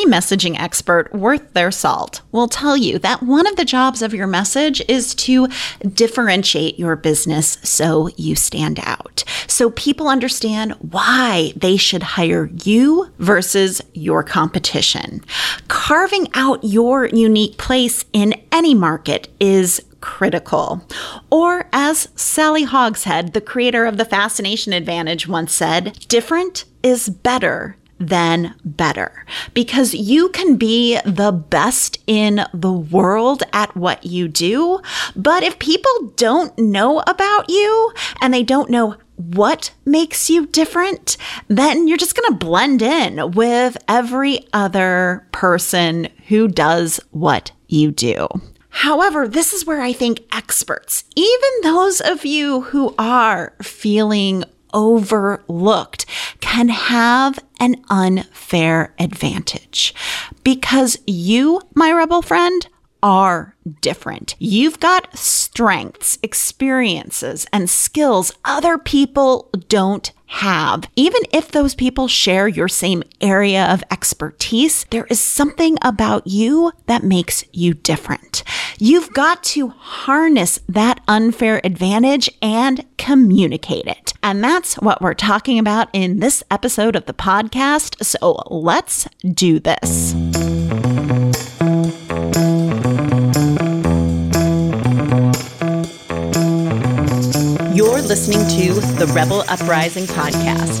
Any messaging expert worth their salt will tell you that one of the jobs of your message is to differentiate your business so you stand out, so people understand why they should hire you versus your competition. Carving out your unique place in any market is critical. Or as Sally Hogshead, the creator of the Fascination Advantage, once said, different is better than better, because you can be the best in the world at what you do. But if people don't know about you and they don't know what makes you different, then you're just going to blend in with every other person who does what you do. However, this is where I think experts, even those of you who are feeling overlooked, can have an unfair advantage, because you, my rebel friend, are different. You've got strengths, experiences, and skills other people don't have. Even if those people share your same area of expertise, there is something about you that makes you different. You've got to harness that unfair advantage and communicate it. And that's what we're talking about in this episode of the podcast. So let's do this. You're listening to The Rebel Uprising Podcast.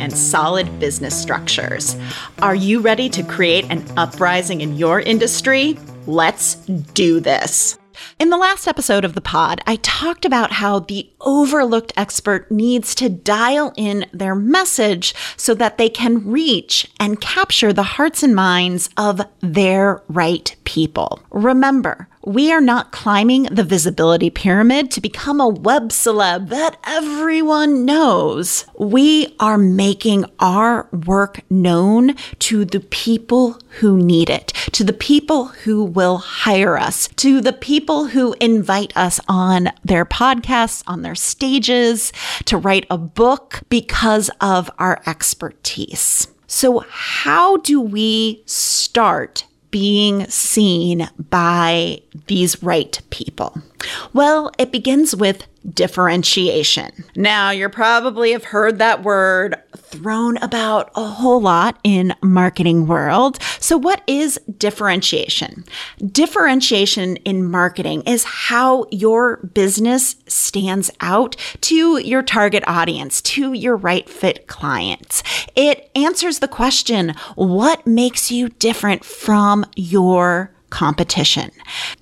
and solid business structures. Are you ready to create an uprising in your industry? Let's do this. In the last episode of the pod, I talked about how the overlooked expert needs to dial in their message so that they can reach and capture the hearts and minds of their right people. Remember, we are not climbing the visibility pyramid to become a web celeb that everyone knows. We are making our work known to the people who need it, to the people who will hire us, to the people who invite us on their podcasts, on their stages, to write a book because of our expertise. So how do we start being seen by these right people? Well, it begins with differentiation. Now, you probably have heard that word thrown about a whole lot in marketing world. So what is differentiation? Differentiation in marketing is how your business stands out to your target audience, to your right fit clients. It answers the question, what makes you different from your competition.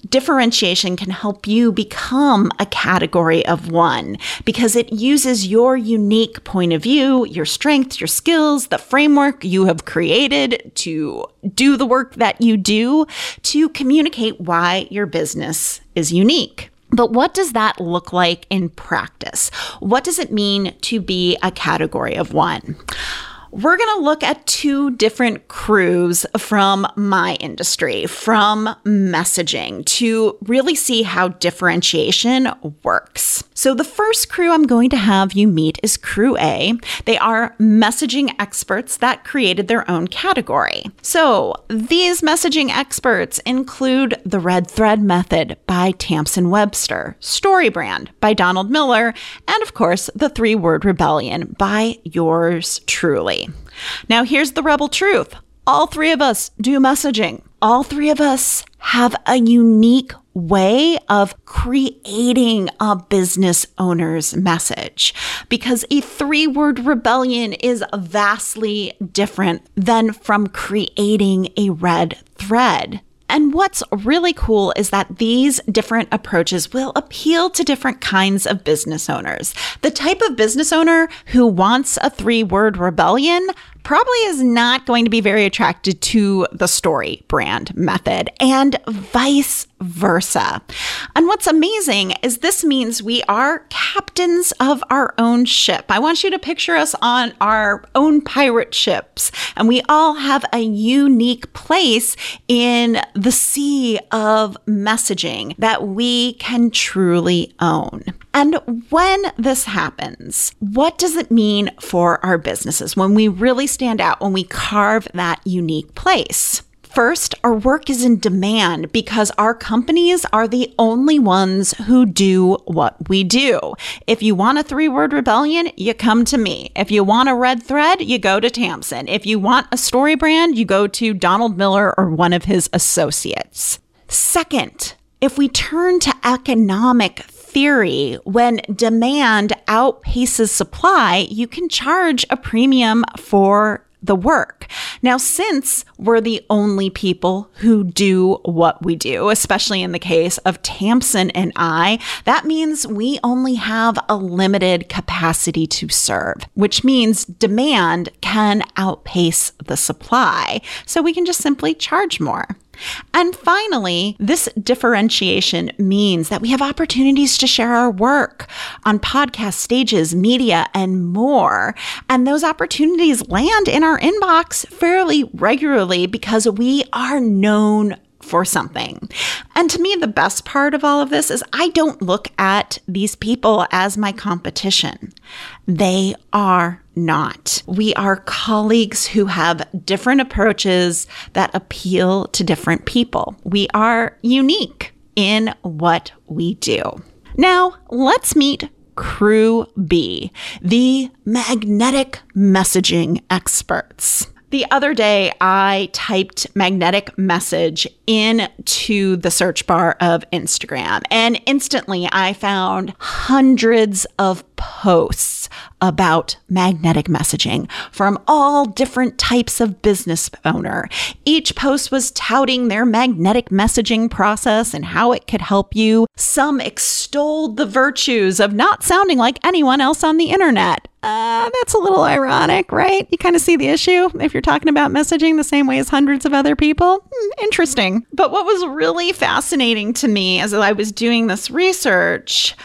Differentiation can help you become a category of one because it uses your unique point of view, your strengths, your skills, the framework you have created to do the work that you do to communicate why your business is unique. But what does that look like in practice? What does it mean to be a category of one? We're going to look at two different crews from my industry, from messaging, to really see how differentiation works. So the first crew I'm going to have you meet is Crew A. They are messaging experts that created their own category. So these messaging experts include The Red Thread Method by Tamsen Webster, Storybrand by Donald Miller, and of course, The 3-Word Rebellion by yours truly. Now, here's the rebel truth. All three of us do messaging. All three of us have a unique way of creating a business owner's message, because a 3-word rebellion is vastly different than from creating a red thread. And what's really cool is that these different approaches will appeal to different kinds of business owners. The type of business owner who wants a 3-word rebellion probably is not going to be very attracted to the story brand method, and vice versa. And what's amazing is this means we are captains of our own ship. I want you to picture us on our own pirate ships, and we all have a unique place in the sea of messaging that we can truly own. And when this happens, what does it mean for our businesses when we really stand out, when we carve that unique place? First, our work is in demand because our companies are the only ones who do what we do. If you want a 3-word rebellion, you come to me. If you want a red thread, you go to Tamsen. If you want a story brand, you go to Donald Miller or one of his associates. Second, if we turn to economic theory, when demand outpaces supply, you can charge a premium for the work. Now, since we're the only people who do what we do, especially in the case of Tamsen and I, that means we only have a limited capacity to serve, which means demand can outpace the supply. So we can just simply charge more. And finally, this differentiation means that we have opportunities to share our work on podcast stages, media, and more. And those opportunities land in our inbox fairly regularly because we are known for something. And to me, the best part of all of this is I don't look at these people as my competition. They are not. We are colleagues who have different approaches that appeal to different people. We are unique in what we do. Now, let's meet Crew B, the magnetic messaging experts. The other day, I typed magnetic message into the search bar of Instagram, and instantly I found hundreds of posts about magnetic messaging from all different types of business owner. Each post was touting their magnetic messaging process and how it could help you. Some extolled the virtues of not sounding like anyone else on the internet. That's a little ironic, right? You kind of see the issue if you're talking about messaging the same way as hundreds of other people. Interesting. But what was really fascinating to me as I was doing this research,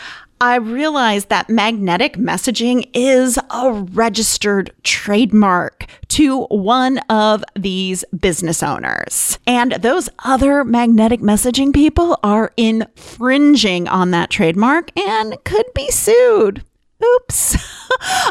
I realized that magnetic messaging is a registered trademark to one of these business owners. And those other magnetic messaging people are infringing on that trademark and could be sued. Oops.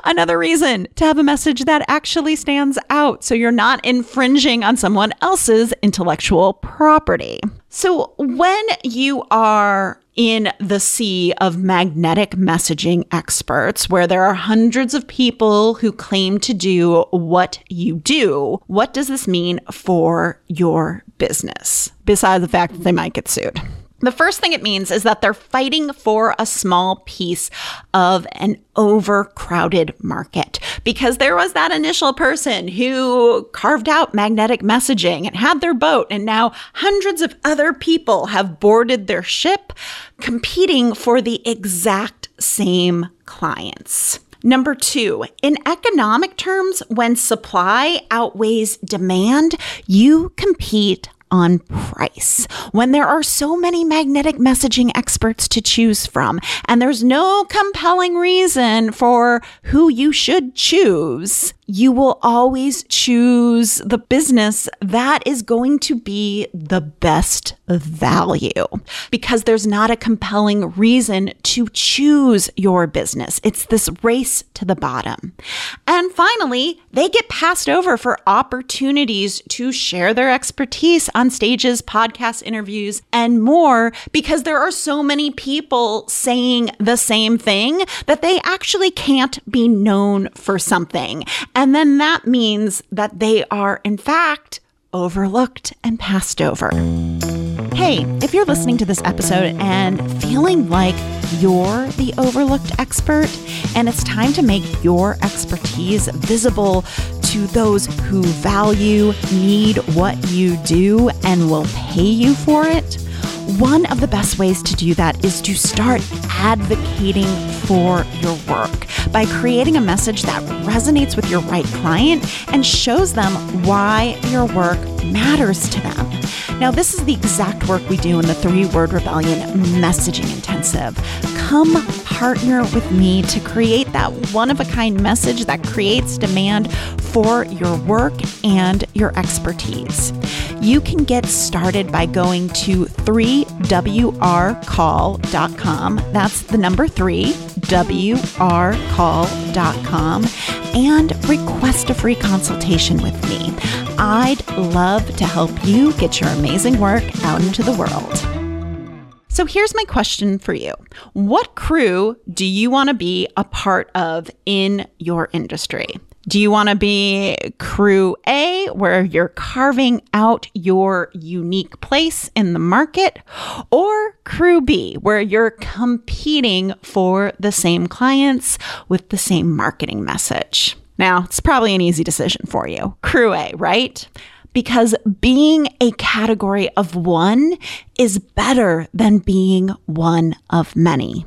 Another reason to have a message that actually stands out, so you're not infringing on someone else's intellectual property. So when you are in the sea of magnetic messaging experts, where there are hundreds of people who claim to do what you do, what does this mean for your business, besides the fact that they might get sued? The first thing it means is that they're fighting for a small piece of an overcrowded market, because there was that initial person who carved out magnetic messaging and had their boat, and now hundreds of other people have boarded their ship competing for the exact same clients. Number two, in economic terms, when supply outweighs demand, you compete on price. When there are so many magnetic messaging experts to choose from, and there's no compelling reason for who you should choose, you will always choose the business that is going to be the best value, because there's not a compelling reason to choose your business. It's this race to the bottom. And finally, they get passed over for opportunities to share their expertise on stages, podcasts, interviews, and more, because there are so many people saying the same thing that they actually can't be known for something. And then that means that they are, in fact, overlooked and passed over. Hey, if you're listening to this episode and feeling like you're the overlooked expert, and it's time to make your expertise visible to those who value, need what you do, and will pay you for it, one of the best ways to do that is to start advocating for your work. by creating a message that resonates with your right client and shows them why your work matters to them. Now, this is the exact work we do in the 3-Word Rebellion Messaging Intensive. Come partner with me to create that one-of-a-kind message that creates demand for your work and your expertise. You can get started by going to 3wrcall.com. That's the number 3wrcall.com and request a free consultation with me. I'd love to help you get your amazing work out into the world. So here's my question for you. What crew do you want to be a part of in your industry? Do you want to be crew A, where you're carving out your unique place in the market, or crew B, where you're competing for the same clients with the same marketing message? Now, it's probably an easy decision for you. Crew A, right? Because being a category of one is better than being one of many.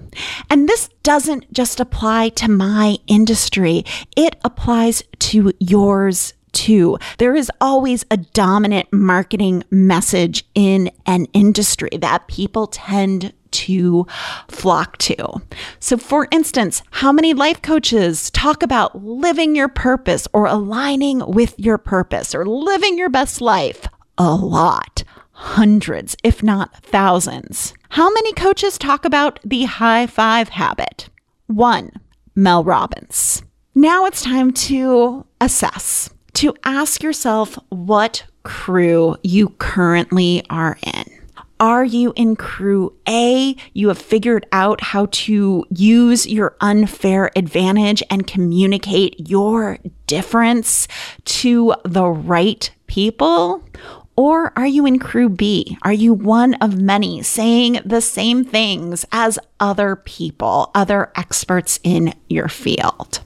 And this doesn't just apply to my industry. It applies to yours too. There is always a dominant marketing message in an industry that people tend to flock to. So for instance, how many life coaches talk about living your purpose or aligning with your purpose or living your best life? A lot. Hundreds, if not thousands. How many coaches talk about the high five habit? One, Mel Robbins. Now it's time to assess, to ask yourself what crew you currently are in. Are you in crew A? You have figured out how to use your unfair advantage and communicate your difference to the right people? Or are you in crew B? Are you one of many saying the same things as other people, other experts in your field?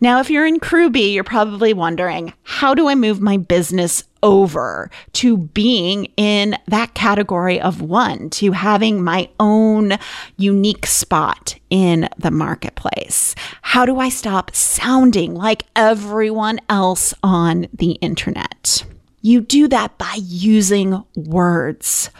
Now, if you're in crew B, you're probably wondering, how do I move my business over to being in that category of one, to having my own unique spot in the marketplace? How do I stop sounding like everyone else on the internet? You do that by using words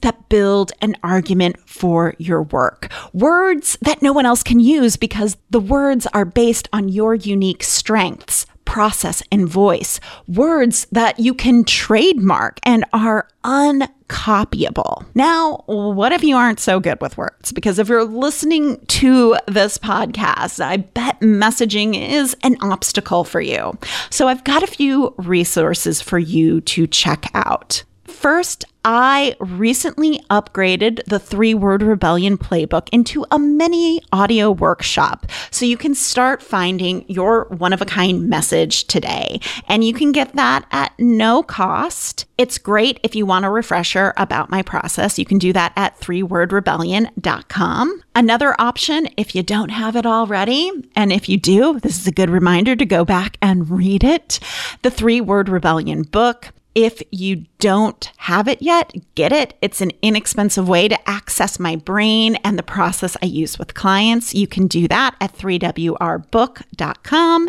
that build an argument for your work, words that no one else can use because the words are based on your unique strengths, process, and voice, words that you can trademark and are uncopyable. Now, what if you aren't so good with words? Because if you're listening to this podcast, I bet messaging is an obstacle for you. So I've got a few resources for you to check out. First, I recently upgraded the 3-Word Rebellion playbook into a mini audio workshop. So you can start finding your one-of-a-kind message today. And you can get that at no cost. It's great if you want a refresher about my process. You can do that at 3wordrebellion.com. Another option, if you don't have it already, and if you do, this is a good reminder to go back and read it, the 3-Word Rebellion book. If you don't have it yet, get it. It's an inexpensive way to access my brain and the process I use with clients. You can do that at 3wrbook.com.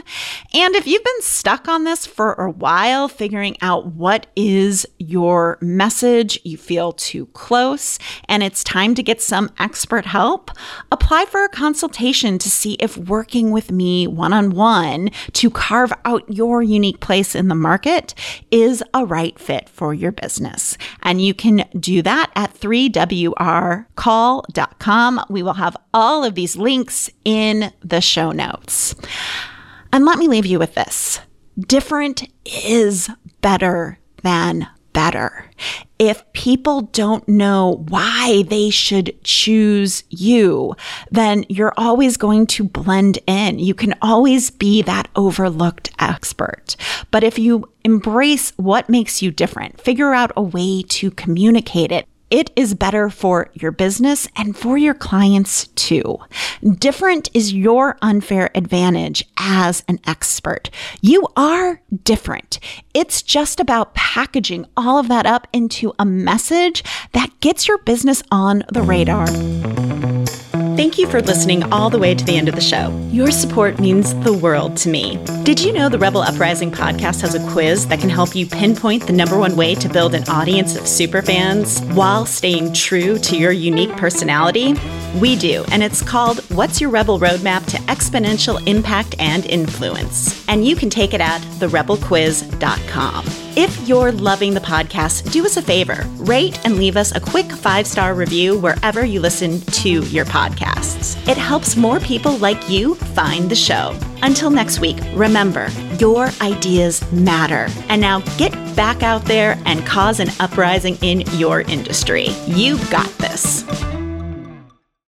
And if you've been stuck on this for a while, figuring out what is your message, you feel too close, and it's time to get some expert help, apply for a consultation to see if working with me one-on-one to carve out your unique place in the market is a right fit for your business. And you can do that at 3wrcall.com. We will have all of these links in the show notes. And let me leave you with this. Different is better than better. If people don't know why they should choose you, then you're always going to blend in. You can always be that overlooked expert. But if you embrace what makes you different, figure out a way to communicate it, it is better for your business and for your clients too. Different is your unfair advantage as an expert. You are different. It's just about packaging all of that up into a message that gets your business on the radar. Thank you for listening all the way to the end of the show. Your support means the world to me. Did you know the Rebel Uprising podcast has a quiz that can help you pinpoint the #1 way to build an audience of superfans while staying true to your unique personality? We do, and it's called What's Your Rebel Roadmap to Exponential Impact and Influence? And you can take it at therebelquiz.com. If you're loving the podcast, do us a favor, rate and leave us a quick 5-star review wherever you listen to your podcasts. It helps more people like you find the show. Until next week, remember, your ideas matter. And now get back out there and cause an uprising in your industry. You've got this.